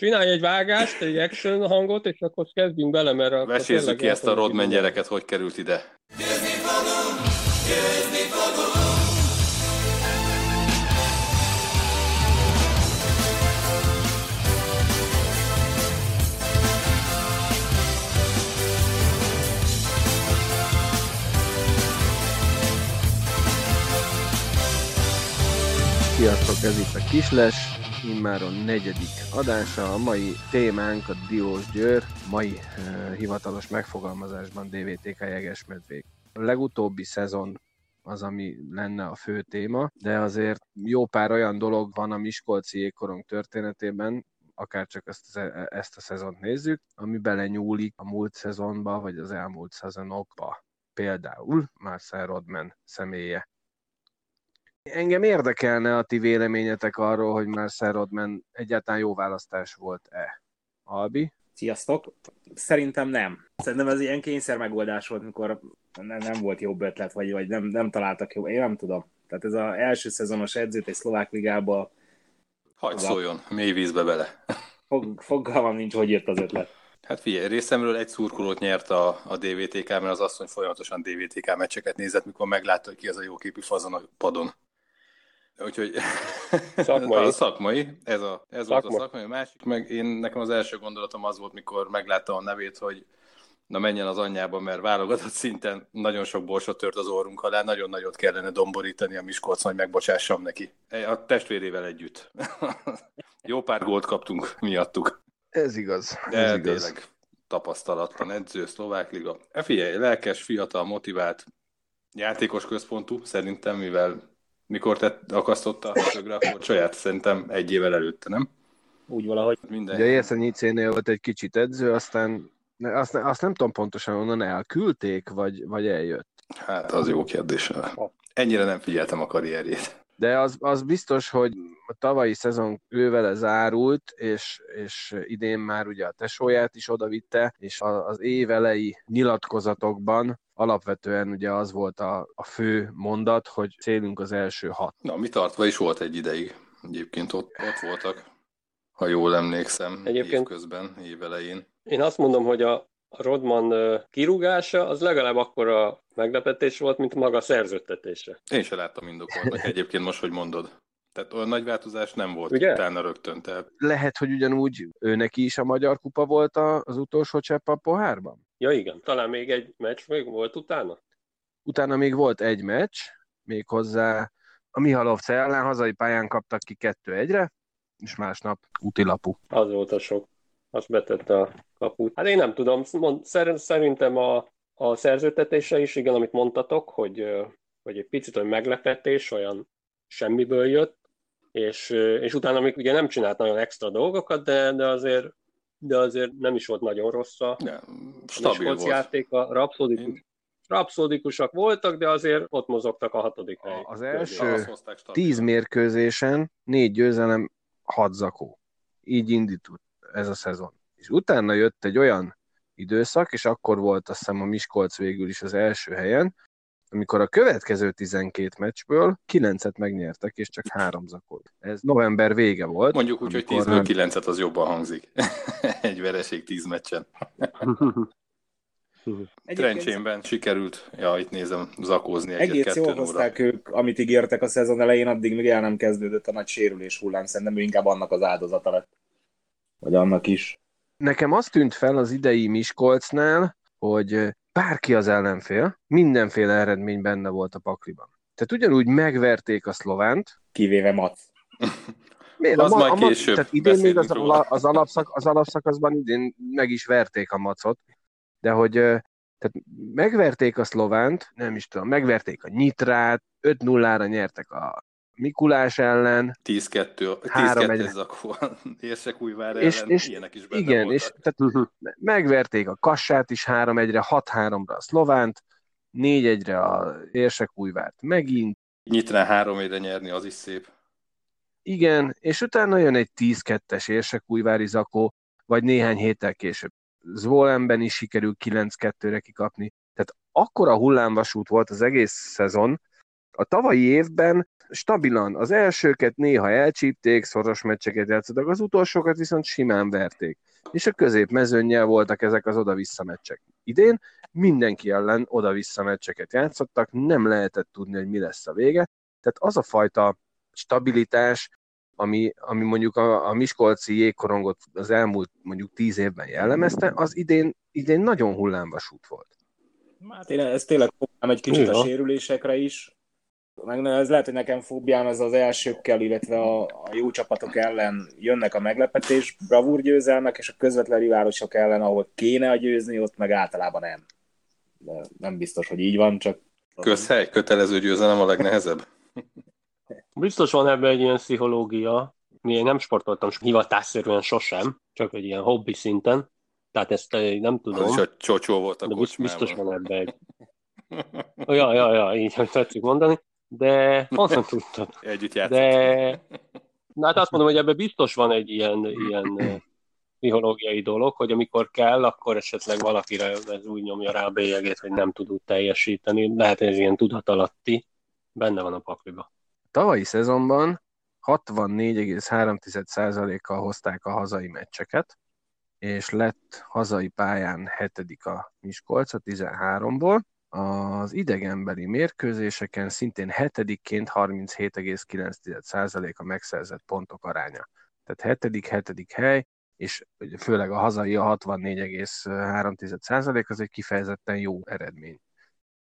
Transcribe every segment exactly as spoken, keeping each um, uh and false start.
Csinálj egy vágást, egy action hangot, és akkor kezdjünk bele, mert... Vesézzük ki ezt a Rodman gyereket, hogy került ide. Győzni fogunk! Győzni fogunk! Sziasztok, ez itt a Kislesz, immáron negyedik adása. A mai témánk a Diósgyőr, mai uh, hivatalos megfogalmazásban dé vé té ká jegesmedvék. A legutóbbi szezon az, ami lenne a fő téma, de azért jó pár olyan dolog van a miskolci jégkorong történetében, akár csak ezt, ezt a szezont nézzük, ami belenyúlik a múlt szezonba, vagy az elmúlt szezonokba. Például Marcel Rodman személye. Engem érdekelne a ti véleményetek arról, hogy Marcel Rodman egyáltalán jó választás volt-e. Albi? Sziasztok! Szerintem nem. Szerintem ez ilyen kényszer megoldás volt, mikor nem, nem volt jobb ötlet, vagy, vagy nem, nem találtak jobb. Én nem tudom. Tehát ez az első szezonos edzőt egy szlovák ligába... Hagy szóljon, mély vízbe bele. Fog, fogalmam nincs, hogy jött az ötlet. Hát figyelj, részemről egy szurkolót nyert a, a dé vé té ká, mert az asszony folyamatosan dé vé té ká meccseket nézett, mikor meglátta, hogy ki az a jóképű fazon a padon. Úgyhogy szakmai. A szakmai, ez, a, ez Szakma. volt a szakmai, a másik, meg én, nekem az első gondolatom az volt, mikor megláttam a nevét, hogy na menjen az anyjába, mert válogatott szinten nagyon sok borsot tört az orrunk alá, nagyon nagyot kellene domborítani a Miskolcon, hogy megbocsássam neki. A testvérével együtt. Jó pár gólt kaptunk miattuk. Ez igaz. De ez igaz. Tényleg tapasztalatlan edző, szlovák liga. E figyelj, lelkes, fiatal, motivált, játékos központú, szerintem, mivel mikor te akasztotta a szögre, akkor saját szerintem egy évvel előtte, nem? Úgy valahogy. Minden. Ugye Jeszenyicénél volt egy kicsit edző, aztán azt, azt nem tudom pontosan, onnan elküldték, vagy, vagy eljött? Hát az jó kérdés. Ennyire nem figyeltem a karrierjét. De az, az biztos, hogy a tavalyi szezon ővele zárult, és, és idén már ugye a tesóját is odavitte, és az év elejé nyilatkozatokban alapvetően ugye az volt a, a fő mondat, hogy célunk az első hat. Na, mi tartva is volt egy ideig. Egyébként ott, ott voltak, ha jól emlékszem, egyébként évközben, évelején. Én azt mondom, hogy a Rodman kirúgása az legalább akkora meglepetés volt, mint maga a szerződtetése. Én se láttam indokolnak egyébként most, hogy mondod. Tehát olyan nagy változás nem volt, ugye? Utána rögtön. Tehát... Lehet, hogy ugyanúgy ő neki is a magyar kupa volt az utolsó csepp a pohárban? Ja, igen. Talán még egy meccs még volt utána? Utána még volt egy meccs, méghozzá a Mihalovce ellen hazai pályán kaptak ki kettő egyre, és másnap útilapú. Az volt a sok. Azt betette a kaput. Hát én nem tudom, szerintem a, a szerződtetése is, igen, amit mondtatok, hogy, hogy egy picit olyan meglepetés, olyan semmiből jött, és, és utána még ugye nem csinált nagyon extra dolgokat, de, de azért de azért nem is volt nagyon rossz a Miskolc játéka, rapszódikus, rapszódikusak voltak, de azért ott mozogtak a hatodik helyen. Az első tíz mérkőzésen négy győzelem, hat zakó. Így indított ez a szezon. És utána jött egy olyan időszak, és akkor volt azt hiszem a Miskolc végül is az első helyen, amikor a következő tizenkét meccsből kilencet megnyertek, és csak három zakót. Ez november vége volt. Mondjuk úgy, hogy tízből kilencet az jobban hangzik. Egy vereség tíz meccsen. Trencsénben sikerült, ja, itt nézem, zakózni egyet. Egész jól hozták ők, amit ígértek a szezon elején, addig még el nem kezdődött a nagy sérülés hullám. Szerintem inkább annak az áldozata lett. Vagy annak is. Nekem azt tűnt fel az idei Miskolcnál, hogy bárki az ellenfél, mindenféle eredmény benne volt a pakliban. Tehát ugyanúgy megverték a szlovánt. Kivéve Mac. Miért? Az a, majd a Mac, később tehát idén még az, az, alapszak, az alapszakaszban idén meg is verték a Macot, de hogy tehát megverték a szlovánt, nem is tudom, megverték a Nyitrát, öt nullára nyertek a Mikulás ellen. tíz kettő zakóval. Érsekújvár ellen, és, és ilyenek is benne igen, voltak. És, tehát, megverték a Kassát is három egyre, hat háromra a szlovánt, négy egyre a Érsekújvárt megint. Nyitrán három egyre nyerni, az is szép. Igen, és utána jön egy tíz kettes érsekújvári zakó, vagy néhány héttel később. Zvolenben is sikerül kilenc kettőre kikapni. Tehát akkora hullámvasút volt az egész szezon. A tavalyi évben stabilan. Az elsőket néha elcsípték, szoros meccseket játszottak, az utolsókat viszont simán verték. És a középmezőnnyel voltak ezek az oda-vissza meccsek. Idén mindenki ellen oda-vissza meccseket játszottak, nem lehetett tudni, hogy mi lesz a vége. Tehát az a fajta stabilitás, ami, ami mondjuk a, a miskolci jégkorongot az elmúlt mondjuk tíz évben jellemezte, az idén, idén nagyon hullámvasút volt. Hát én ez tényleg fóbiám egy kicsit Uha. a sérülésekre is. Meg ez lehet, hogy nekem fóbiám ez az elsőkkel, illetve a, a jó csapatok ellen jönnek a meglepetés, bravúrgyőzelmek, és a közvetlen riválosok ellen, ahol kéne a győzni, ott meg általában nem. De nem biztos, hogy így van, csak... Közhely, kötelező győzelem a legnehezebb. Biztos van ebben egy ilyen pszichológia, én nem sportoltam hivatásszerűen sosem, csak egy ilyen hobbi szinten, tehát ezt nem tudom. Az is a csocsó volt a de kocsmában. Biztos van ebben egy... Ja, ja, ja, így, hogy tetszik mondani, de honnan tudtad. Együtt játszottam. De... Na hát azt mondom, hogy ebben biztos van egy ilyen, ilyen pszichológiai dolog, hogy amikor kell, akkor esetleg valakire ez úgy nyomja rá a bélyegét, hogy nem tud úgy teljesíteni. Lehet, ez ilyen tudatalatti, benne van a pakliba. Tavalyi szezonban hatvannégy egész három százalékkal hozták a hazai meccseket, és lett hazai pályán hetedik a Miskolc a tizenháromból. Az idegenbeli mérkőzéseken szintén hetedikként harminchét egész kilenc százalék a megszerzett pontok aránya. Tehát hetedik hetedik hely, és főleg a hazai a hatvannégy egész három százalék az egy kifejezetten jó eredmény.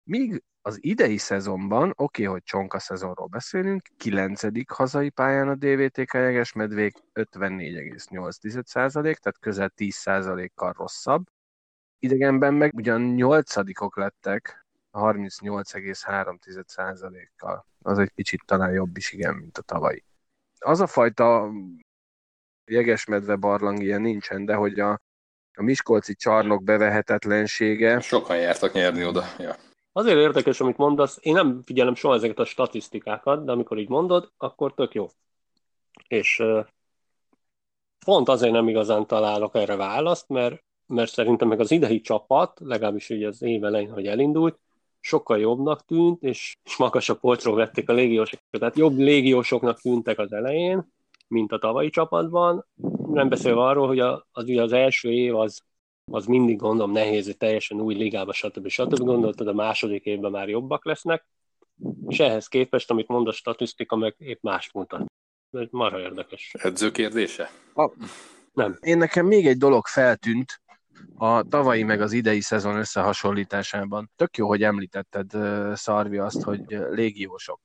Míg az idei szezonban, oké, hogy csonka szezonról beszélünk, kilencedik hazai pályán a dé vé té ká Jegesmedvék ötvennégy egész nyolc százalék, tehát közel tíz százalékkal rosszabb. Idegenben meg ugyan nyolcadikok lettek harmincnyolc egész három százalékkal. Az egy kicsit talán jobb is, igen, mint a tavalyi. Az a fajta jegesmedve barlang ilyen nincsen, de hogy a, a miskolci csarnok bevehetetlensége... Sokan jártak nyerni oda, ja. Azért érdekes, amit mondasz, én nem figyelem soha ezeket a statisztikákat, de amikor így mondod, akkor tök jó. És euh, pont azért nem igazán találok erre választ, mert, mert szerintem meg az idei csapat, legalábbis ugye az év elején, hogy elindult, sokkal jobbnak tűnt, és, és magasabb polcról vették a légiósokat. Tehát jobb légiósoknak tűntek az elején, mint a tavalyi csapatban. Nem beszélve arról, hogy a, az, ugye az első év az, az mindig gondolom nehéz, hogy teljesen új ligába, stb. stb. Gondoltad, a második évben már jobbak lesznek, és ehhez képest, amit mond a statisztika, meg épp más mutat. Ez marha érdekes. Edző kérdése? A... Nem. Én nekem még egy dolog feltűnt a tavalyi meg az idei szezon összehasonlításában. Tök jó, hogy említetted, Szarvi, azt, hogy légiósok.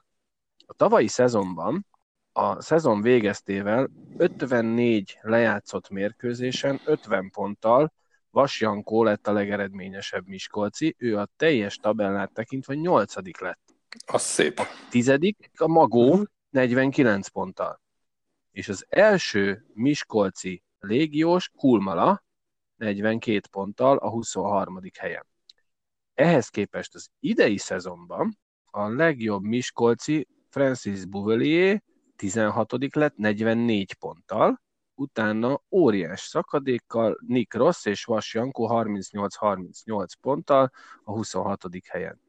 A tavalyi szezonban a szezon végeztével ötvennégy lejátszott mérkőzésen ötven ponttal Vasjankó lett a legeredményesebb miskolci, ő a teljes tabellát tekintve nyolcadik lett. Az szép. A tizedik a Magó negyvenkilenc ponttal. És az első miskolci légiós Kulmala negyvenkét ponttal a huszonharmadik helyen. Ehhez képest az idei szezonban a legjobb miskolci Francis Beauvillier tizenhatodik lett negyvennégy ponttal, utána óriás szakadékkal Nick Ross és Vasjankó harmincnyolc harmincnyolc ponttal a huszonhatodik helyen.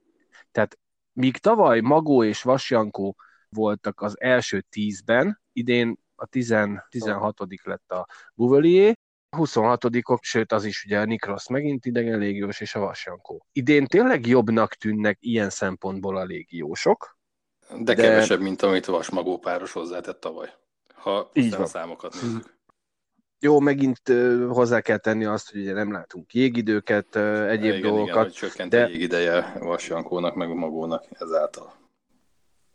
Tehát míg tavaly Magó és Vasjankó voltak az első tízben, idén a tizenhatodik lett a Beauvillier, a huszonhatodikok, sőt az is ugye a Nick Ross megint idegen légiós és a Vasjankó. Idén tényleg jobbnak tűnnek ilyen szempontból a légiósok. De, de... kevesebb, mint amit Vas-Magó páros hozzátett tavaly. Ha a számokat nézzük. Jó, megint uh, hozzá kell tenni azt, hogy ugye nem látunk jégidőket, uh, egyéb igen, dolgokat. Igen, hogy csökkent de... a jégideje Vasjankónak, meg Magónak ezáltal.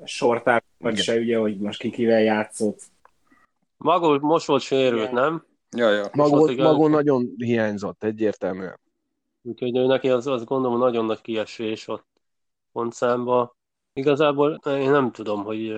Sortár meg se ugye, hogy most ki kivel játszott. Magó most volt sérült, nem? Ja, ja. Magó, Magó nagyon hiányzott, egyértelműen. Úgyhogy neki az, azt gondolom nagyon nagy kiesés ott pontszámba. Igazából én nem tudom, hogy,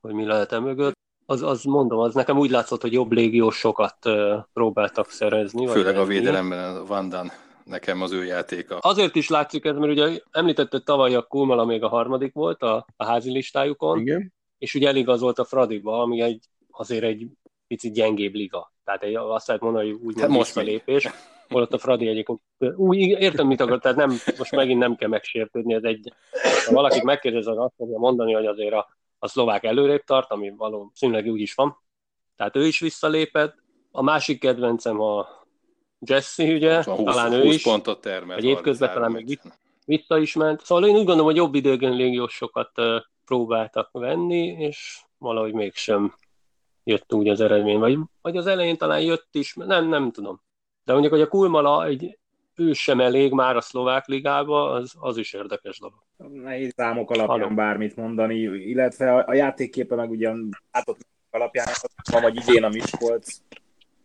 hogy mi lehet e mögött. Az, az mondom, az nekem úgy látszott, hogy jobb légiósokat uh, próbáltak szerezni. Főleg vagy a védelemben a Van Dan, nekem az ő játéka. Azért is látszik ez, mert ugye említetted tavaly a Kulmala még a harmadik volt a, a házi listájukon, igen. És ugye eligazolt a Fradiba, ami egy, azért egy picit gyengébb liga. Tehát egy, azt lehet mondani, hogy úgy hát nem visszalépés. Holott a Fradi egyébként. Úgy értem, mit akar, tehát nem, most megint nem kell megsértődni. Ez egy, ha valakit megkérdezed, azt fogja mondani, hogy azért a a szlovák előrébb tart, ami valószínűleg úgy is van. Tehát ő is visszalépett. A másik kedvencem a Jesse, ugye, húsz, talán ő is, pontot termelt, vagy évközben talán meg vissza is ment. Szóval én úgy gondolom, hogy jobb időgön légiósokat próbáltak venni, és valahogy mégsem jött úgy az eredmény. Vagy, vagy az elején talán jött is, nem, nem tudom. De mondjuk, hogy a Kulmala egy ő sem elég már a szlovák ligába, az, az is érdekes dolog. Nehéz számok alapján Adom. bármit mondani, illetve a, a játékképe meg ugyan látott alapján, vagy idén a Miskolc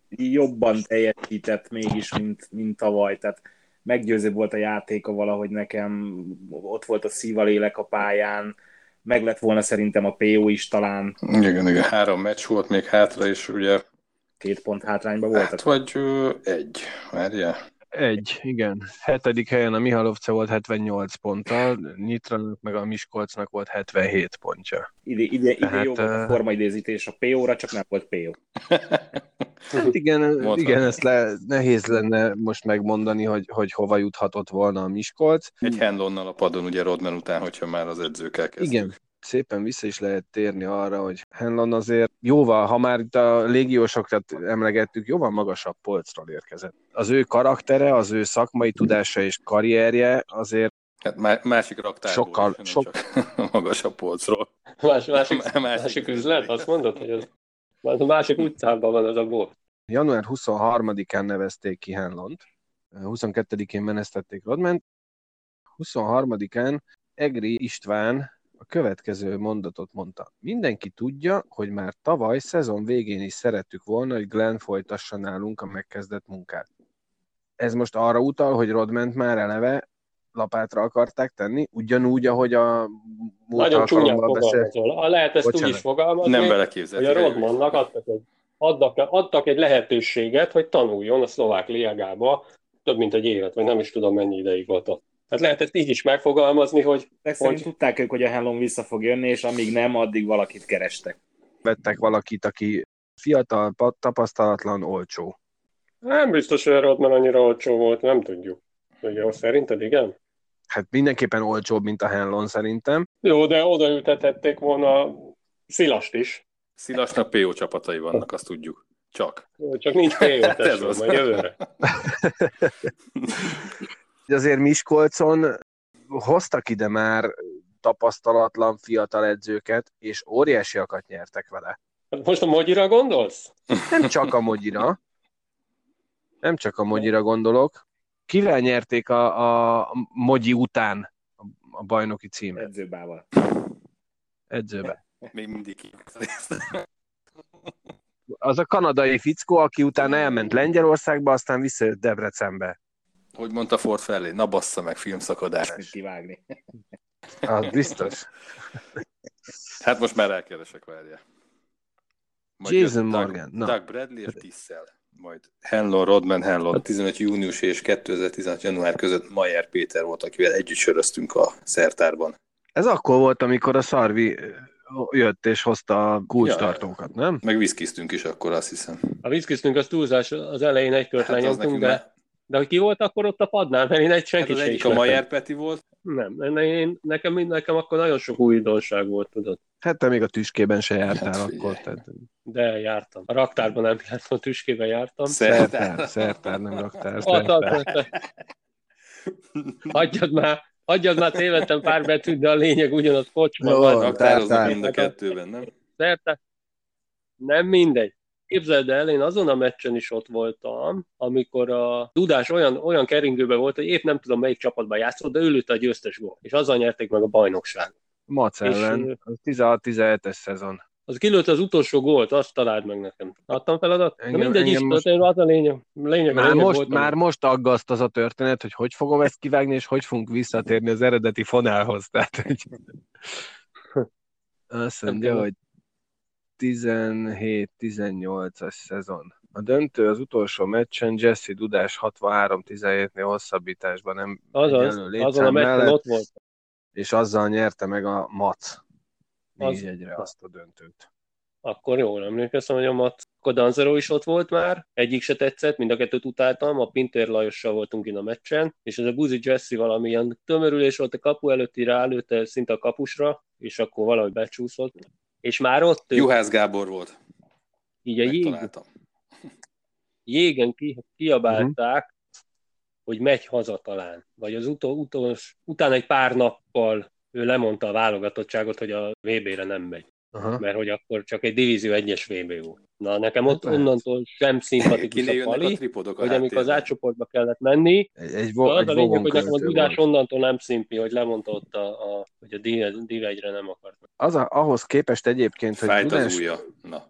jobban teljesített mégis, mint, mint tavaly. Tehát meggyőző volt a játéka valahogy nekem, ott volt a szívvel élek a pályán, meg lett volna szerintem a pé o is talán. Igen, igen, három meccs volt még hátra, és ugye... Két pont hátrányban voltak. Hát vagy ö, egy, várjál. Egy, igen. Hetedik helyen a Mihalovce volt hetvennyolc ponttal, Nyitrának meg a Miskolcnak volt hetvenhét pontja. Ide, ide, Tehát, ide jó volt a formaidézítés a pé o-ra, csak nem volt pé o. Hát igen, igen, ezt le, nehéz lenne most megmondani, hogy, hogy hova juthatott volna a Miskolc. Egy Hanlonnal a padon, ugye Rodman után, hogyha már az edzőkkel kezdtük. Igen. Szépen vissza is lehet térni arra, hogy Hanlon azért jóval, ha már itt a légiósokat emlegettük, jóval magasabb polcról érkezett. Az ő karaktere, az ő szakmai tudása és karrierje azért... Hát má- másik raktárból sokkal sok... magasabb polcról. Más, másik, másik, másik üzlet? Azt mondod, hogy az, a másik utcában van az a bolt. január huszonharmadikán nevezték ki Hanlont, huszonkettedikén menesztették Rodmant, huszonharmadikán Egri István a következő mondatot mondta. Mindenki tudja, hogy már tavaly szezon végén is szerettük volna, hogy Glenn folytassa nálunk a megkezdett munkát. Ez most arra utal, hogy Rodmant már eleve lapátra akarták tenni, ugyanúgy, ahogy a múlt alkalommal beszélt. Lehet ezt Bocsánat. úgy is fogalmazni, nem hogy a Rodmannak adtak egy, adtak, adtak egy lehetőséget, hogy tanuljon a szlovák ligába több mint egy évet, vagy nem is tudom mennyi ideig volt ott. Tehát lehet ezt így is megfogalmazni, hogy... hogy... Tudták ők, hogy a Hanlon vissza fog jönni, és amíg nem, addig valakit kerestek. Vettek valakit, aki fiatal, tapasztalatlan, olcsó. Nem biztos, hogy Rodman annyira olcsó volt, nem tudjuk. Ugye, szerinted igen? Hát mindenképpen olcsóbb, mint a Hanlon szerintem. Jó, de odaültethették volna Szilast is. Szilasnak pé o csapatai vannak, azt tudjuk. Csak. Jó, csak nincs pé o, tesó, majd jövőre. Azért Miskolcon hoztak ide már tapasztalatlan fiatal edzőket, és óriásiakat nyertek vele. Most a Mogyira gondolsz? Nem csak a Mogyira. Nem csak a Mogyira gondolok. Kivel nyerték a, a Mogyi után a bajnoki címet? Edzőbával. Edzőbe. Még mindig kívánok. Az a kanadai fickó, aki utána elment Lengyelországba, aztán visszajött Debrecenbe. Hogy mondta Ford felé, na bassza meg, filmszakadás. Mit kivágni. Az biztos. Hát most már elkeresek, várja. Majd Jason Doug, Morgan. Na. Doug Bradley és Tissell. Majd Hanlon, Rodman, Hanlon. tizenöt június és kétezer-tizenhat január között Mayer Péter volt, akivel együtt söröztünk a szertárban. Ez akkor volt, amikor a Szarvi jött és hozta a kulcstartókat, nem? Meg viszkiztünk is akkor, azt hiszem. A viszkiztünk az túlzás, az elején egy kört lenyomtunk, hát de... De hogy ki volt akkor ott a padnál, mert én egy senkit hát sem ismertem. A Mayer Peti volt? Nem, én, nekem, nekem akkor nagyon sok újdonság volt, tudod. Hát te még a tüskében se jártál hát, akkor. Tehát... De jártam. A raktárban nem jártam, a tüskében jártam. Szertár, szertár, szertár nem raktár. Szertár. Adjad már, adjad már, tévedtem pár betűt, de a lényeg ugyanaz, kocsma. Jó, raktároznak mind a kettőben, nem? Szertár. Nem mindegy. Képzeld el, én azon a meccsen is ott voltam, amikor a Dudás olyan, olyan keringőben volt, hogy épp nem tudom melyik csapatban játszott, de ülött a győztes gól, és azzal nyerték meg a bajnokságot. Mac ellen, az tizenhat tizenhetes szezon. Az kilőtt az utolsó gólt, azt találd meg nekem. Adtam feladat? Engem, de mindegy is, most... az a lényeg. lényeg, már, lényeg most, már most aggaszt az a történet, hogy hogy fogom ezt kivágni, és hogy fogunk visszatérni az eredeti fonálhoz. Tehát, hogy... Azt mondja, hogy tizenhét tizennyolcas szezon. A döntő az utolsó meccsen Jesse Dudás hatvanhárom tizenhétnél hosszabbításban nem egyenlő létszám mellett, és azzal nyerte meg a Mac négy egyre azt a döntőt. akkor jól emlékeztem, hogy a Mat, akkor Danzero is ott volt már, egyik se tetszett, mind a kettőt utáltam, a Pintér Lajossal voltunk innen a meccsen, és ez a Buzi Jesse valamilyen tömörülés volt a kapu előtti, rálőtte szinte a kapusra, és akkor valahogy becsúszott. És már ott... Juhász Gábor volt. Így a jég... jégen ki, kiabálták, uh-huh. hogy megy haza talán. Vagy az utol, utolos, utána egy pár nappal ő lemondta a válogatottságot, hogy a vé bére nem megy. Aha. Mert hogy akkor csak egy divízió egyes vé bé volt. Na, nekem ott hát, onnantól sem szimpatikus a pali, a hogy amikor az átcsoportba kellett menni, egy, egy vo- az egy a lényeg, hogy nekem a Dudás onnantól nem szimpi, hogy lemondta ott, a, a, hogy a div egyre nem akart. Az a, ahhoz képest egyébként, hogy fájt Dudás, az ujja. Na.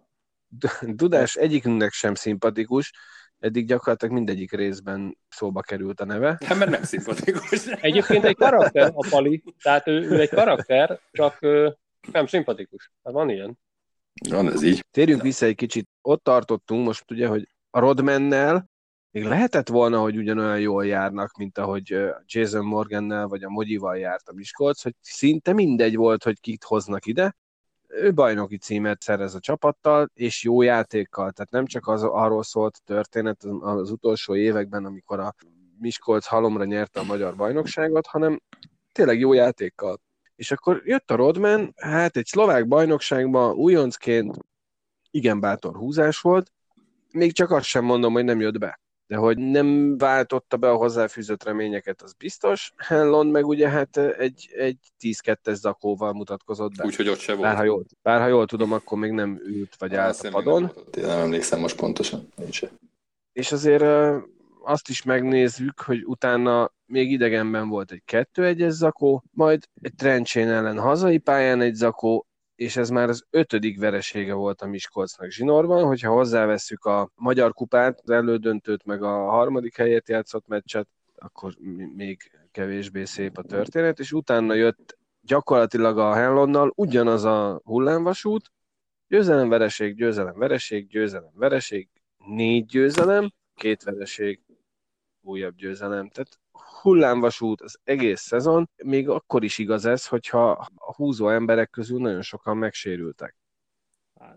Dudás egyikünknek sem szimpatikus, eddig gyakorlatilag mindegyik részben szóba került a neve. Nem, mert nem szimpatikus. Egyébként egy karakter a pali, tehát ő, ő egy karakter, csak... Nem, szimpatikus. Hát van ilyen. Van ez így. Térjünk vissza egy kicsit. Ott tartottunk most ugye, hogy a Rodmannel még lehetett volna, hogy ugyanolyan jól járnak, mint ahogy Jason Morgannel vagy a Mogyival járt a Miskolc, hogy szinte mindegy volt, hogy kit hoznak ide. Ő bajnoki címet szerez a csapattal, és jó játékkal. Tehát nem csak az, arról szólt történet az utolsó években, amikor a Miskolc halomra nyerte a magyar bajnokságot, hanem tényleg jó játékkal. És akkor jött a Rodman, hát egy szlovák bajnokságban újoncként igen bátor húzás volt, még csak azt sem mondom, hogy nem jött be. De hogy nem váltotta be a hozzáfűzött reményeket, az biztos. Hanlon meg ugye hát egy, egy tíz-kettes zakóval mutatkozott be. Úgyhogy ott se volt. Bárha jól, bárha jól tudom, akkor még nem ült vagy állt a padon. Én nem emlékszem most pontosan. És azért azt is megnézzük, hogy utána még idegenben volt egy kettő egyes zakó, majd egy Trencsén ellen hazai pályán egy zakó, és ez már az ötödik veresége volt a Miskolcnak zsinórban, hogyha hozzávesszük a Magyar Kupát, az elődöntőt, meg a harmadik helyért játszott meccset, akkor még kevésbé szép a történet, és utána jött gyakorlatilag a Hanlonnal ugyanaz a hullámvasút, győzelem, vereség, győzelem, vereség, győzelem, vereség, négy győzelem, két vereség, újabb győzelem, tehát hullámvasút az egész szezon, még akkor is igaz ez, hogyha a húzó emberek közül nagyon sokan megsérültek.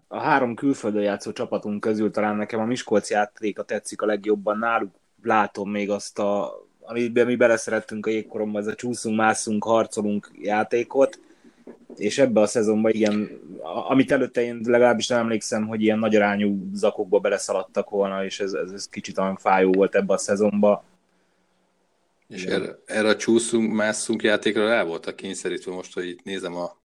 A három külföldön játszó csapatunk közül talán nekem a Miskolci játéka tetszik a legjobban, náluk látom még azt, a, amiben mi beleszerettünk a jégkoromba, ez a csúszunk, mászunk, harcolunk játékot, és ebbe a szezonban igen, amit előtte én legalábbis nem emlékszem, hogy ilyen nagy arányú zakokba beleszaladtak volna, és ez, ez, ez kicsit olyan fájó volt ebbe a szezonban. És erre, erre a csúszunk, másszunk játékra rá voltak kényszerítve most, hogy itt nézem a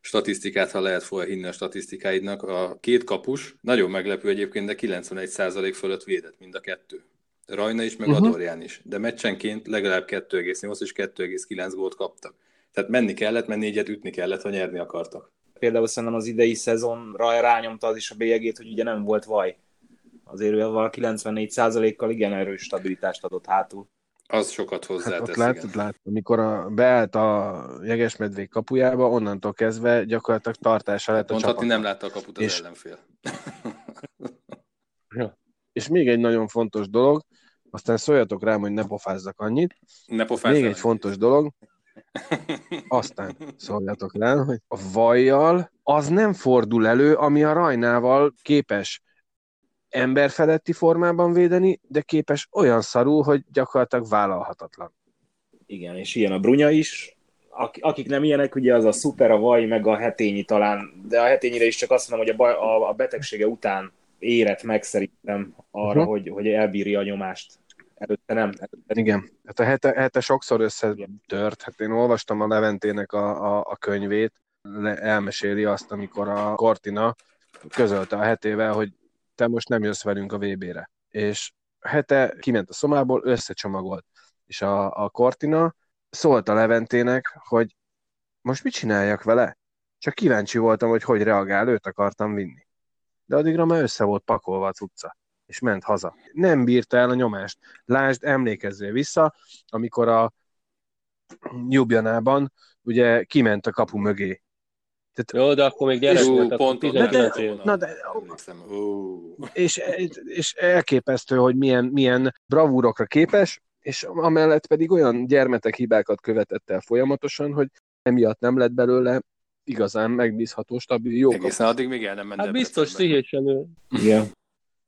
statisztikát, ha lehet volna hinni a statisztikáidnak. A két kapus, nagyon meglepő egyébként, de kilencvenegy százalék fölött védett mind a kettő. Rajna is, meg uh-huh. Adorján is. De meccsenként legalább kettő egész nyolc és kettő egész kilenc gólt kaptak. Tehát menni kellett, mert négyet ütni kellett, ha nyerni akartak. Például szerintem az idei szezonra rányomta az is a bélyegét, hogy ugye nem volt vaj. Azért ő a kilencvennégy százalékkal igen erős stabilitást adott hátul. Az sokat hozzátesz. Hát látod, látod, amikor a, beállt a Jegesmedvék kapujába, onnantól kezdve gyakorlatilag tartása lett a csapat. Mondhatni nem látta a kaput az és... ellenfél. Ja. És még egy nagyon fontos dolog, aztán szóljatok rám, hogy ne pofázzak annyit. Ne pofázzak. Még egy fontos dolog, aztán szóljatok rám, hogy a vajjal az nem fordul elő, ami a Rajnával képes emberfeletti formában védeni, de képes olyan szarul, hogy gyakorlatilag vállalhatatlan. Igen, és ilyen a Brunya is. Akik nem ilyenek, ugye az a szuper, a Vaj, meg a Hetényi talán, de a Hetényire is csak azt mondom, hogy a, baj, a, a betegsége után érett meg szerintem arra, uh-huh. hogy, hogy elbírja a nyomást. Előtte nem. Előtte igen. Hát a hete, hete sokszor összetört. Hát én olvastam a Leventének a, a, a könyvét, Le, elmeséli azt, amikor a Cortina közölte a Hetével, hogy te most nem jössz velünk a vé bére. És Hete kiment a szomából, összecsomagolt. És a, a Cortina szólt a Leventének, hogy most mit csináljak vele? Csak kíváncsi voltam, hogy hogy reagál, őt akartam vinni. De addigra már össze volt pakolva a cucca, és ment haza. Nem bírta el a nyomást. Lásd, emlékezzél vissza, amikor a Ljubljanában ugye kiment a kapu mögé. Tehát, jó, de akkor még gyerek volt, akkor és elképesztő, hogy milyen, milyen bravúrokra képes, és amellett pedig olyan gyermetek hibákat követett el folyamatosan, hogy emiatt nem lett belőle igazán megbízható, stabil, jó kapott. Egészen addig még el nem ment. Hát biztos szihétsen ő. Igen.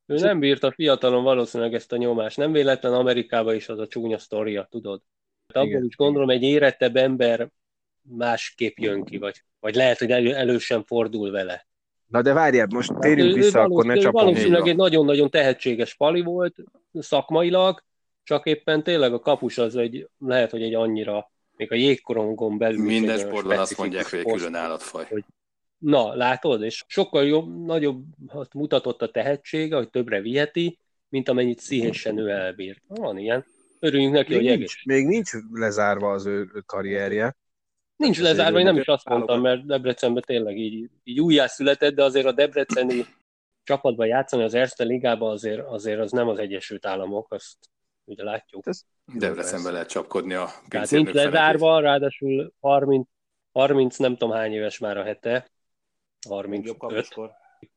Ő nem bírt a fiatalon valószínűleg ezt a nyomást. Nem véletlen Amerikában is az a csúnya sztoria, tudod. Hát abból is gondolom, egy érettebb ember másképp jön ki, vagy, vagy lehet, hogy elő, elő sem fordul vele. Na de várjál, most térjünk hát, vissza, akkor ne csapom. Valószínűleg egy nagyon-nagyon tehetséges pali volt, szakmailag, csak éppen tényleg a kapus az egy, lehet, hogy egy annyira, még a jégkorongon belül... Minden sportban azt mondják, hogy egy külön állatfaj. Hogy, na, látod, és sokkal jobb, nagyobb mutatott a tehetsége, hogy többre viheti, mint amennyit szíhésen ő elbírt. Van ilyen. Örüljünk neki, még hogy egész. Még nincs lezárva az ő karrierje. Nincs az lezárva, én nem is azt mondtam, mert Debrecenben tényleg így, így újjászületett, de azért a debreceni csapatban játszani az Erste Ligában azért, azért az nem az Egyesült Államok, azt ugye látjuk. Ez Debrecenben lehet csapkodni a pincérnök felett. Nincs lezárva, ráadásul harminc, harminc nem tudom hány éves már a hete, harmincöt.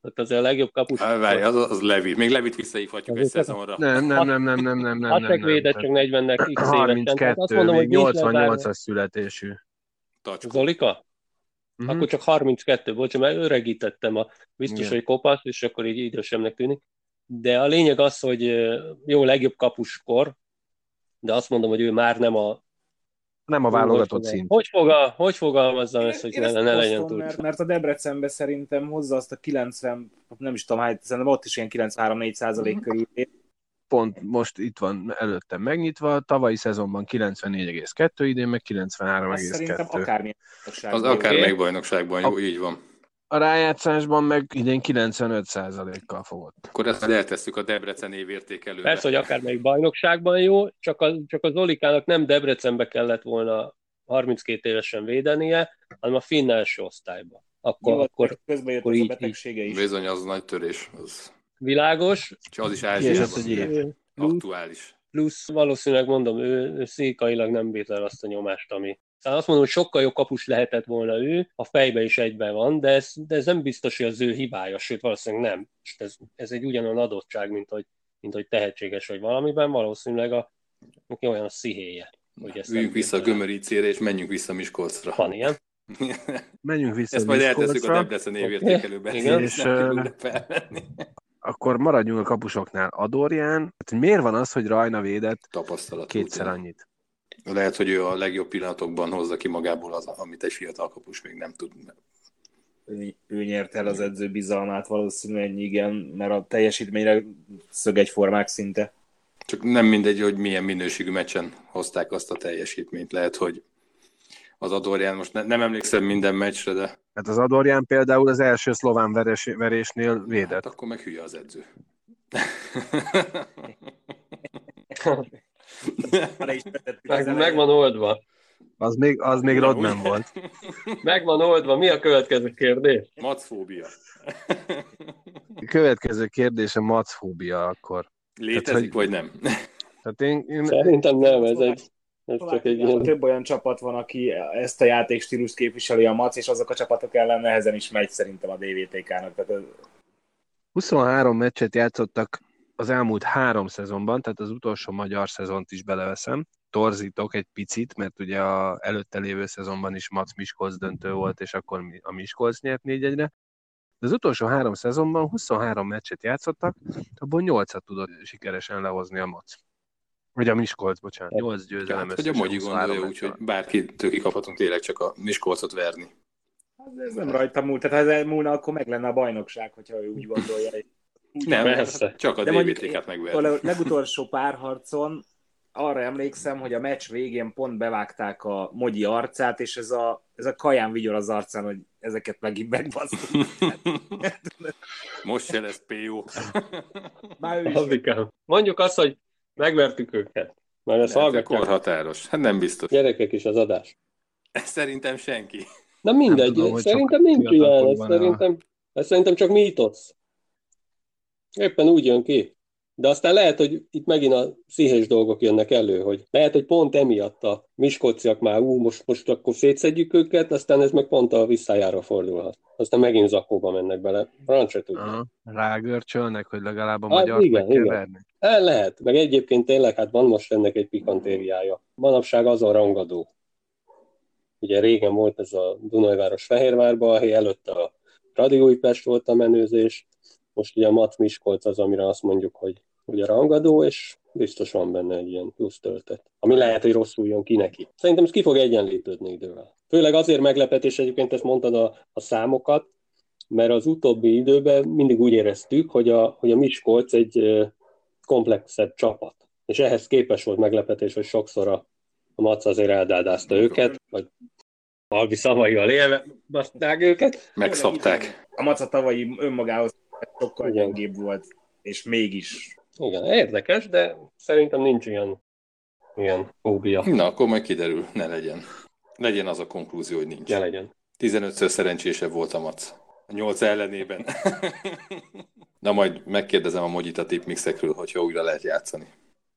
Hát az a legjobb kapus. Várj, az, az Levi. Még Levit visszaívhatjuk egy szezonra. Nem, nem, nem, nem, nem, nem. Hát megvédett csak negyvennek x harminckettő, még nyolcvannyolcas születésű. Tacskó. Zolika? Mm-hmm. Akkor csak harminckettő, bocsán, mert öregítettem, a biztos, yeah. hogy kopasz, és akkor így idősemnek tűnik. De a lényeg az, hogy jó, legjobb kapuskor, de azt mondom, hogy ő már nem a... Nem a válogatott szint. Hogy, fogal, hogy fogalmazzam ezt, hogy én ne, ne legyen túl? Mert, mert a Debrecenbe szerintem hozza azt a kilencven, nem is tudom, hát, szerintem ott is ilyen kilencvenhárom-négy százalék körül. Pont most itt van előttem megnyitva, tavalyi szezonban kilencvennégy egész kettő, idén meg kilencvenhárom egész kettő. Az szerintem akármilyen bajnokságban. Az akármilyen bajnokságban, jó, így van. A rájátszásban meg idén kilencvenöt százalékkal fogott. Akkor ezt eltesszük a Debrecen évértékelőre. Persze, hogy akármelyik bajnokságban jó, csak az, csak az Olikának nem Debrecenbe kellett volna harminckét évesen védenie, hanem a finn első osztályban. Akkor, jó, akkor közben jött akkor az a betegsége is. Bizony, az nagy törés. Az... Világos. Csak az is ázsiában aktuális. Plusz valószínűleg mondom, ő, ő székailag nem bírt el azt a nyomást, ami... Tehát azt mondom, hogy sokkal jobb kapus lehetett volna ő, a fejbe is egyben van, de ez, de ez nem biztos, hogy az ő hibája, sőt valószínűleg nem. Ez, ez egy ugyanolyan adottság, mint hogy, mint hogy tehetséges vagy valamiben, valószínűleg a, olyan a szihéje. Üljünk vissza a Gömöricére, és menjünk vissza Miskolcra. Van ilyen. Menjünk vissza ezt majd eltesszük a Debrecen évértékelőben. Okay. És nem akkor maradjunk a kapusoknál. Adorján, hát miért van az, hogy Rajna védett kétszer után. Annyit? Lehet, hogy ő a legjobb pillanatokban hozza ki magából az, amit egy fiatal kapus még nem tud. Ő, ő nyert el az edző bizalmát valószínűleg, igen, mert a teljesítményre szögegyformák szinte. Csak nem mindegy, hogy milyen minőségű meccsen hozták azt a teljesítményt. Lehet, hogy az Adorján, most ne, nem emlékszem minden meccsre, de... Hát az Adorján például az első szlován veres, verésnél védett. Hát akkor meg hülye az edző. Meg van oldva. Az még, az még Rodman volt. Meg van oldva. Mi a következő kérdés? Macfóbia. A következő kérdés a macfóbia akkor. Létezik, tehát, hogy... vagy nem? Tehát én, én... Szerintem nem, ez egy... Ez csak egy ilyen... Több olyan csapat van, aki ezt a játékstílust képviseli, a mac, és azok a csapatok ellen nehezen is megy szerintem a dé vé té ká-nak. Tehát... huszonhárom meccset játszottak az elmúlt három szezonban, tehát az utolsó magyar szezont is beleveszem. Torzítok egy picit, mert ugye a előtte lévő szezonban is Mac Miskolc döntő volt, és akkor a Miskolc nyert négy egyre. De az utolsó három szezonban huszonhárom meccset játszottak, abból nyolcat tudott sikeresen lehozni a Mac. Vagy a Miskolc, bocsánat, nyolc győzelem összesen. Hát, hogy a Mogyi gondolja úgy, hogy bárkitől kikaphatunk tényleg csak a Miskolcot verni. Hát ez nem rajta múlt, tehát ha ez múlna, akkor meg lenne a bajnokság, hogyha ő úgy gondolja. Úgy nem, persze. Csak a dé vé té ká-t megverni. A legutolsó párharcon arra emlékszem, hogy a meccs végén pont bevágták a Mogyi arcát, és ez a, ez a kaján vigyor az arcán, hogy ezeket megint megbasztunk. Most se lesz pé o. Már ő mondjuk azt, hogy megvertük őket. Már ez korhatáros. Hát nem biztos. Gyerekek is az adás. Szerintem senki. Na mindegy. Tudom, szerintem nincs ilyen. Szerintem, a... szerintem csak mítosz. Éppen úgy jön ki. De aztán lehet, hogy itt megint a szíhés dolgok jönnek elő, hogy lehet, hogy pont emiatt a miskolciak már ú, most, most akkor szétszedjük őket, aztán ez meg pont a visszájára fordulhat. Aztán megint zakóba mennek bele. Rancsa tudja. Rágörcsölnek, hogy legalább a hát, magyar megkevernek. El lehet, meg egyébként tényleg, hát van most ennek egy pikantériája. Manapság azon rangadó. ugye régen volt ez a Dunajváros Fehérvárba, előtte a Radiújpest volt a menőzés, most ugye a Mac Miskolc az, amire azt mondjuk, hogy ugye rangadó, és biztos van benne egy ilyen plusz töltet, ami lehet, hogy rosszul jön ki neki. Szerintem ez ki fog egyenlítődni idővel. Főleg azért meglepetés, egyébként ezt mondtad a, a számokat, mert az utóbbi időben mindig úgy éreztük, hogy a, hogy a Miskolc egy komplexebb csapat. És ehhez képes volt meglepetés, hogy sokszor a, a Mac azért eldádázta őket, vagy valami szavaival élve baszták őket. Megszopták. A Mac a tavalyi önmagához sokkal gyengébb volt, és mégis. Igen, érdekes, de szerintem nincs ilyen, ilyen fóbia. Na, akkor majd kiderül, ne legyen. Legyen az a konklúzió, hogy nincs. Ne legyen. tizenötször szerencsésebb volt a Mac. A nyolc ellenében. Na majd megkérdezem a Mogyita tipmixekről, hogyha újra lehet játszani.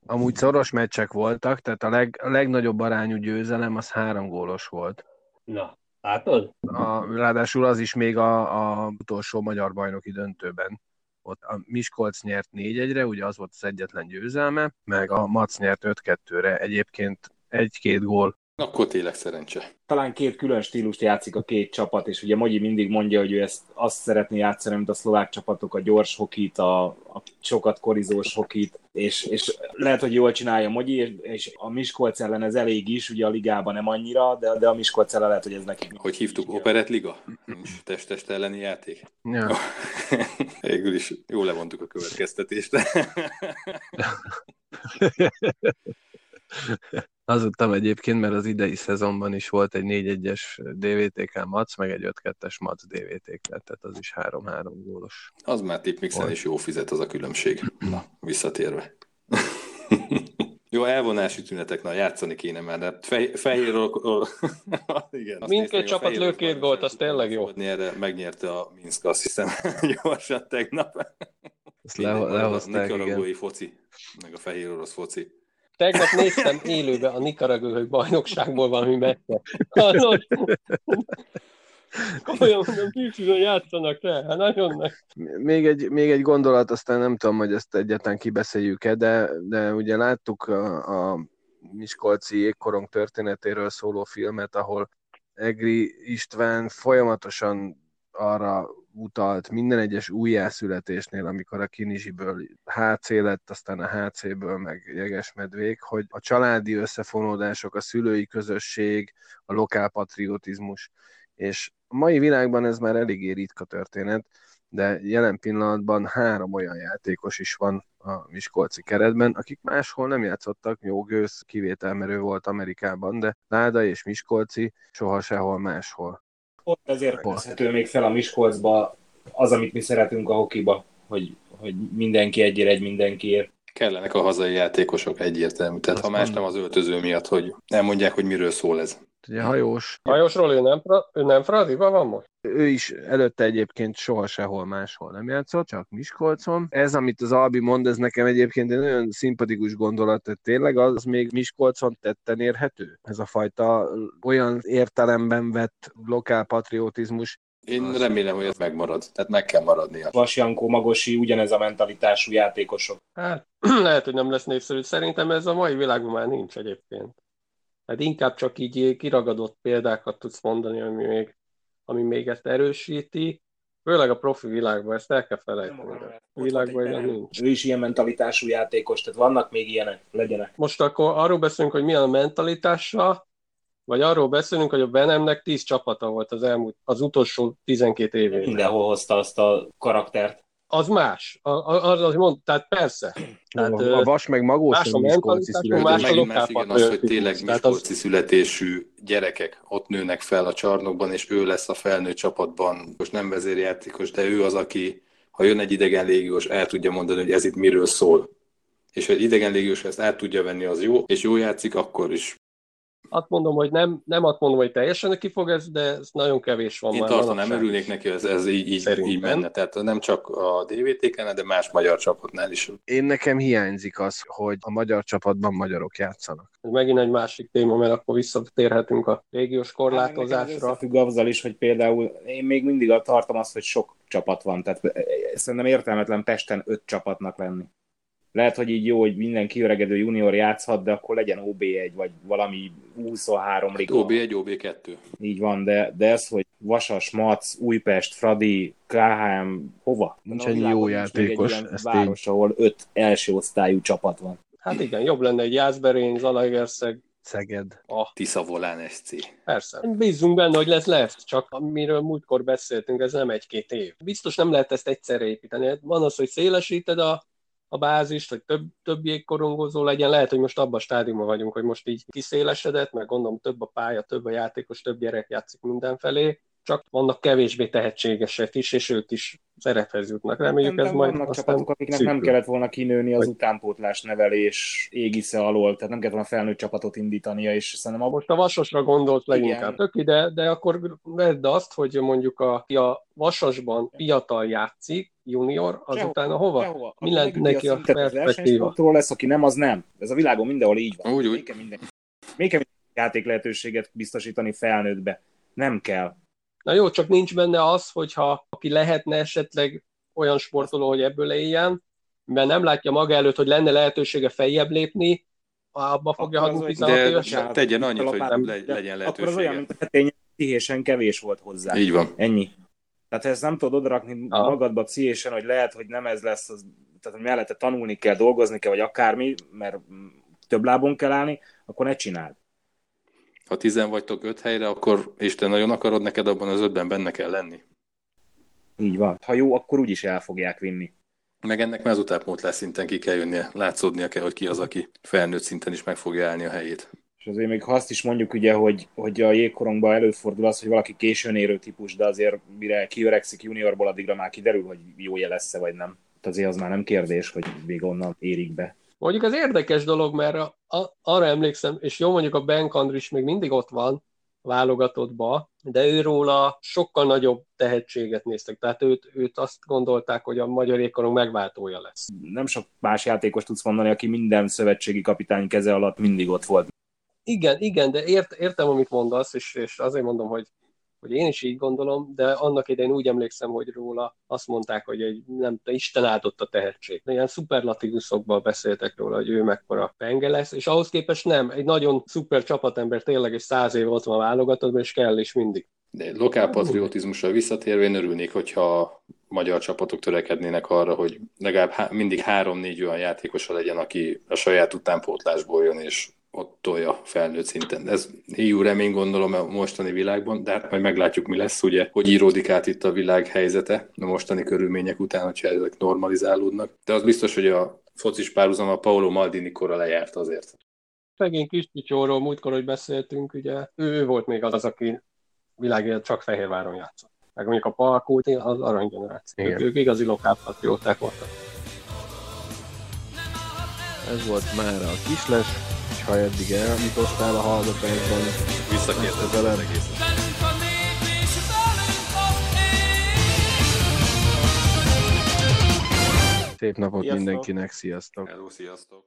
Amúgy szoros meccsek voltak, tehát a, leg, a legnagyobb arányú győzelem az három gólos volt. Na, látod? A, ráadásul az is még a, a utolsó magyar bajnoki döntőben. Ott a Miskolc nyert négy egyre, ugye az volt az egyetlen győzelme, meg a Mac nyert öt kettőre, egyébként egy-két gól. Akkor tényleg szerencse. Talán két külön stílust játszik a két csapat, és ugye Magyi mindig mondja, hogy ő ezt azt szeretné játszani, mint a szlovák csapatok, a gyors hokit, a, a sokat korizós hokit, és, és lehet, hogy jól csinálja Magyi, és a Miskolc ellen ez elég is, ugye a ligában nem annyira, de, de a Miskolc ellen lehet, hogy ez nekik... Hogy hívtuk, operettliga? Nincs test-test elleni játék? Ja. Végül is jól levontuk a következtetést. Azután egyébként, mert az idei szezonban is volt egy négy egyes dé vé té ká Mac, meg egy öt kettes Mac dé vé té ká, tehát az is három-három gólos. Az már tipmixen is jó fizet az a különbség. Na, visszatérve. Jó, elvonási tünetek, na játszani kéne már, de fej, fehér... Igen, mindkét csapat lő két gólt, az tényleg jó. Erre megnyerte a Minsk, azt hiszem, gyorsan tegnap. Ezt lehozták, igen. Nikaragói foci, meg a fehér orosz foci. Tegnap néztem élőben a nikaragói bajnokságból valami meccset. Nagyon, olyan mondom, kicsit játszanak rá, hát nagyon. Még egy, még egy gondolat, aztán nem tudom, hogy ezt egyáltalán kibeszéljük-e, de, de ugye láttuk a, a Miskolci jégkorong történetéről szóló filmet, ahol Egri István folyamatosan arra utalt minden egyes újjászületésnél, amikor a Kinizsiből há cé lett, aztán a há céből meg Jegesmedvék, hogy a családi összefonódások, a szülői közösség, a lokálpatriotizmus. És a mai világban ez már eléggé ritka történet, de jelen pillanatban három olyan játékos is van a miskolci keretben, akik máshol nem játszottak, jó gőz kivételmerő volt Amerikában, de Láda és Miskolci soha sehol máshol. Ott ezért teszhető még fel a Miskolcba az, amit mi szeretünk a hokiba, hogy, hogy mindenki egyért, egy mindenkiért. Kellenek a hazai játékosok egyértelmű, tehát ha más nem az öltöző miatt, hogy nem mondják, hogy miről szól ez. Ugye Hajós. Hajósról ő nem, ő nem Fradiban van most? Ő is előtte egyébként soha sehol máshol nem játszott, csak Miskolcon. Ez, amit az Albi mond, ez nekem egyébként egy nagyon szimpatikus gondolat, tehát tényleg az még Miskolcon tetten érhető. Ez a fajta olyan értelemben vett lokálpatriotizmus. Én remélem, hogy ez megmarad, tehát meg kell maradnia. Vasjankó, Magosi, ugyanez a mentalitású játékosok. Hát lehet, hogy nem lesz népszerű. Szerintem ez a mai világban már nincs egyébként. Hát inkább csak így kiragadott példákat tudsz mondani, ami még, ami még ezt erősíti. Főleg a profi világban, ezt el kell felejteni. A világban ilyen nincs. Ő is ilyen mentalitású játékos, tehát vannak még ilyenek, legyenek. Most akkor arról beszélünk, hogy milyen a mentalitása, vagy arról beszélünk, hogy a Bennemnek tíz csapata volt az elmúlt, az utolsó tizenkét évében. Mindenhol hozta azt a karaktert. Az más. A, az, az mond, tehát persze. Tehát, a, a Vas meg Magó sem miskolci születésű. Más a lokálpat. Az, hogy tényleg miskolci az... születésű gyerekek ott nőnek fel a csarnokban, és ő lesz a felnőtt csapatban. Most nem vezérjátékos, de ő az, aki, ha jön egy idegen légiós, el tudja mondani, hogy ez itt miről szól. És ha egy idegen légiós ezt át tudja venni, az jó, és jó játszik, akkor is. Azt mondom, hogy nem, nem azt mondom, hogy teljesen ki fog ez, de ez nagyon kevés van. Én már. Én tartom, nem örülnék neki, ez, ez így, így, így menne. Tehát nem csak a dé vé té ká-nál, de más magyar csapatnál is. Én nekem hiányzik az, hogy a magyar csapatban magyarok játszanak. Ez megint egy másik téma, mert akkor visszatérhetünk a régiós korlátozásra. Függ azzal is, hogy például én még mindig tartom azt, hogy sok csapat van. Tehát szerintem értelmetlen Pesten öt csapatnak lenni. lehet, hogy így jó, hogy minden kiöregedő junior játszhat, de akkor legyen ó bé egy, vagy valami huszonhárom liga. ó bé egy, ó bé kettő. Így van, de, de ez, hogy Vasas, Mac, Újpest, Fradi, ká há em, hova? Nincs egy jó játékos. Egy olyan város, így... ahol öt első osztályú csapat van. Hát igen, jobb lenne egy Jászberény, Zalaegerszeg, Szeged, a Tiszavolán es cé. Persze. Bízunk benne, hogy lesz left, csak amiről múltkor beszéltünk, ez nem egy-két év. Biztos nem lehet ezt egyszerre építeni. Van az, hogy szélesíted a, a bázist, hogy több, több jégkorongozó legyen. Lehet, hogy most abban a stádiumban vagyunk, hogy most így kiszélesedett, mert gondolom több a pálya, több a játékos, több gyerek játszik mindenfelé. Csak vannak kevésbé tehetségesek is, és ők is szerephez jutnak. Reméljük, ez majd vannak csapatok, akiknek szűkül. Nem kellett volna kinőni az utánpótlás nevelés égisze alól, tehát nem kellett volna felnőtt csapatot indítania, és szerintem a... Most a Vasasra gondolt leginkább. Tök ide, de akkor vedd azt, hogy mondjuk a, a Vasasban fiatal játszik, junior, azután a hova? Sehova. Mi lett neki a perspektíva? Lesz, aki nem, az nem. Ez a világon mindenhol így van. Úgy, úgy. Még kell minden, minden játék lehetőséget biztosítani felnőttbe. Nem kell. Na jó, csak nincs benne az, hogyha aki lehetne esetleg olyan sportoló, hogy ebből éljen, mert nem látja maga előtt, hogy lenne lehetősége feljebb lépni, abba fogja hagyni tizenhat évesen. De tegyen annyit, hogy nem legyen lehetősége. Akkor az olyan, mint a Hetényi pszichésen kevés volt hozzá. Így van. Ennyi. Tehát ha ezt nem tudod odarakni magadba pszichésen, hogy lehet, hogy nem ez lesz, az, tehát hogy mellette tanulni kell, dolgozni kell, vagy akármi, mert több lábon kell állni, akkor ne csináld. Ha tizen vagytok öt helyre, akkor Isten nagyon akarod, neked abban az ötben benne kell lenni. Így van. Ha jó, akkor úgyis el fogják vinni. Meg ennek már az utánpótlás szinten ki kell jönnie, látszódnia kell, hogy ki az, aki felnőtt szinten is meg fogja állni a helyét. És azért még ha azt is mondjuk ugye, hogy, hogy a jégkorongban előfordul az, hogy valaki későn érő típus, de azért mire kiöregszik juniorból, addigra már kiderül, hogy jója lesz-e vagy nem. Tehát azért az már nem kérdés, hogy még onnan érik be. Mondjuk az érdekes dolog, mert a, a, arra emlékszem, és jó, mondjuk a Benk Andris még mindig ott van válogatottba, de őróla sokkal nagyobb tehetséget néztek, tehát őt, őt azt gondolták, hogy a magyar jégkorong megváltója lesz. Nem sok más játékos tudsz mondani, aki minden szövetségi kapitány keze alatt mindig ott volt. Igen, igen, de ért, értem, amit mondasz, és, és azért mondom, hogy hogy én is így gondolom, de annak idején úgy emlékszem, hogy róla azt mondták, hogy egy, nem, Isten áldott a tehetség. Ilyen szuperlatívuszokban beszéltek róla, hogy ő mekkora penge lesz, és ahhoz képest nem, egy nagyon szuper csapatember tényleg, és száz év ott van válogatott, és kell is mindig. De lokálpatriotizmusra visszatérve én örülnék, hogyha magyar csapatok törekednének arra, hogy legalább há- mindig három-négy olyan játékosa legyen, aki a saját utánpótlásból jön, és ott tolja felnőtt szinten. Ez hiú remény, gondolom, a mostani világban, de hát majd meglátjuk, mi lesz, ugye, hogy íródik át itt a világ helyzete a mostani körülmények után, hogyha ezek normalizálódnak. De az biztos, hogy a focis párhuzam a Paolo Maldini korra lejárt azért. Szegény Kisticsóról múltkor, hogy beszéltünk, ugye, ő volt még az, aki világért csak Fehérváron játszott. Meg mondjuk a Palkó, az aranygeneráció. Ők, ők igazi lokálpatrióták voltak. Ez volt már a Kisles. Ha eddig elmitoztál a hallgatásban, visszakérdezett velem. Szép napot Sziasztok. Mindenkinek, sziasztok! Hello, sziasztok!